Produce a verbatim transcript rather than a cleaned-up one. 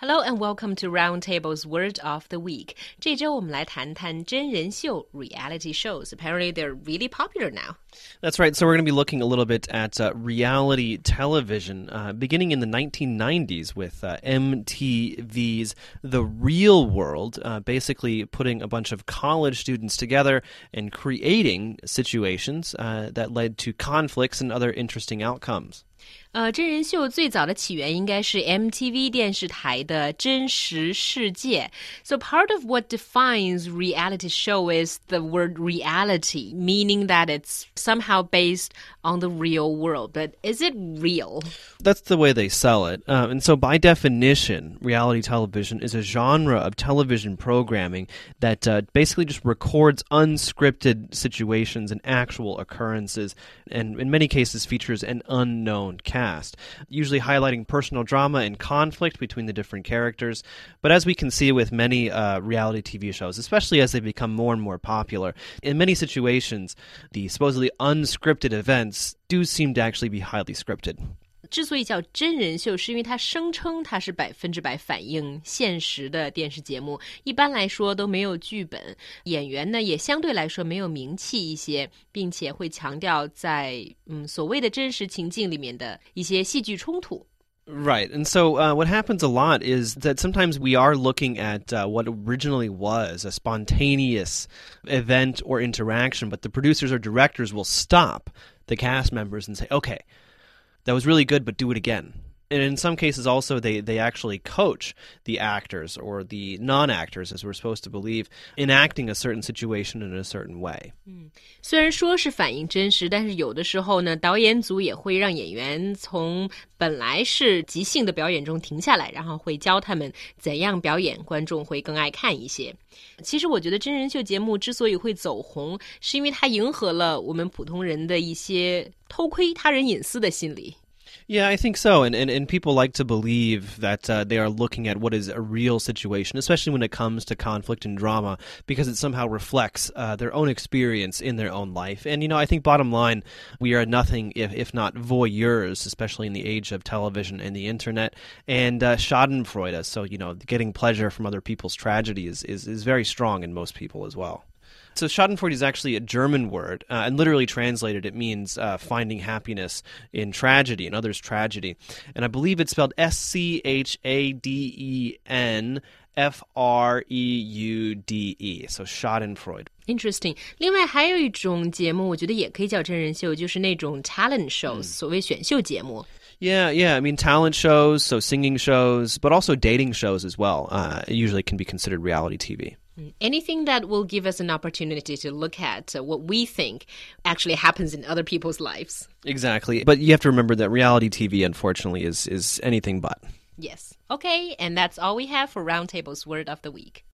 Hello and welcome to Roundtable's Word of the Week. 这周我们来谈谈真人秀 reality shows. Apparently they're really popular now. That's right. So we're going to be looking a little bit at uh, reality television, uh, beginning in the nineteen nineties with uh, M T V's The Real World, uh, basically putting a bunch of college students together and creating situations uh, that led to conflicts and other interesting outcomes.呃，真人秀最早的起源应该是 M T V 电视台的真实世界。So part of what defines reality show is the word reality, meaning that it's somehow based on the real world. But is it real? That's the way they sell it. Uh, and so by definition, reality television is a genre of television programming that uh, basically just records unscripted situations and actual occurrences, and in many cases features an unknown cast, usually highlighting personal drama and conflict between the different characters. But as we can see with many uh, reality T V shows, especially as they become more and more popular, in many situations, the supposedly unscripted events do seem to actually be highly scripted.之所以叫真人秀，是因为它声称它是百分之百反映现实的电视节目，一般来说都没有剧本，演员呢也相对来说没有名气一些，并且会强调在嗯所谓的真实情境里面的一些戏剧冲突。Right. And so uh, what happens a lot is that sometimes we are looking at uh, what originally was a spontaneous event or interaction, but the producers or directors will stop the cast members and say, okay,That was really good, but do it again. And in some cases also, they, they actually coach the actors or the non-actors, as we're supposed to believe, in acting a certain situation in a certain way. 嗯，虽然说是反映真实，但是有的时候呢，导演组也会让演员从本来是即兴的表演中停下来，然后会教他们怎样表演，观众会更爱看一些。其实我觉得真人秀节目之所以会走红，是因为它迎合了我们普通人的一些偷窥他人隐私的心理。Yeah, I think so. And, and, and people like to believe that uh, they are looking at what is a real situation, especially when it comes to conflict and drama, because it somehow reflects uh, their own experience in their own life. And, you know, I think bottom line, we are nothing if, if not voyeurs, especially in the age of television and the Internet, and uh, Schadenfreude. So, you know, getting pleasure from other people's tragedies is, is very strong in most people as well.So Schadenfreude is actually a German word, uh, and literally translated, it means uh, finding happiness in tragedy, in others' tragedy. And I believe it's spelled S C H A D E N F R E U D E, so Schadenfreude.Interesting. 另外还有一种节目，我觉得也可以叫真人秀，就是那种 talent shows， 所谓选秀节目。Yeah, yeah. I mean, talent shows, so singing shows, but also dating shows as well. Uh, usually can be considered reality T V. Anything that will give us an opportunity to look at what we think actually happens in other people's lives. Exactly. But you have to remember that reality T V, unfortunately, is, is anything but. Yes. Okay, and that's all we have for Roundtable's Word of the Week.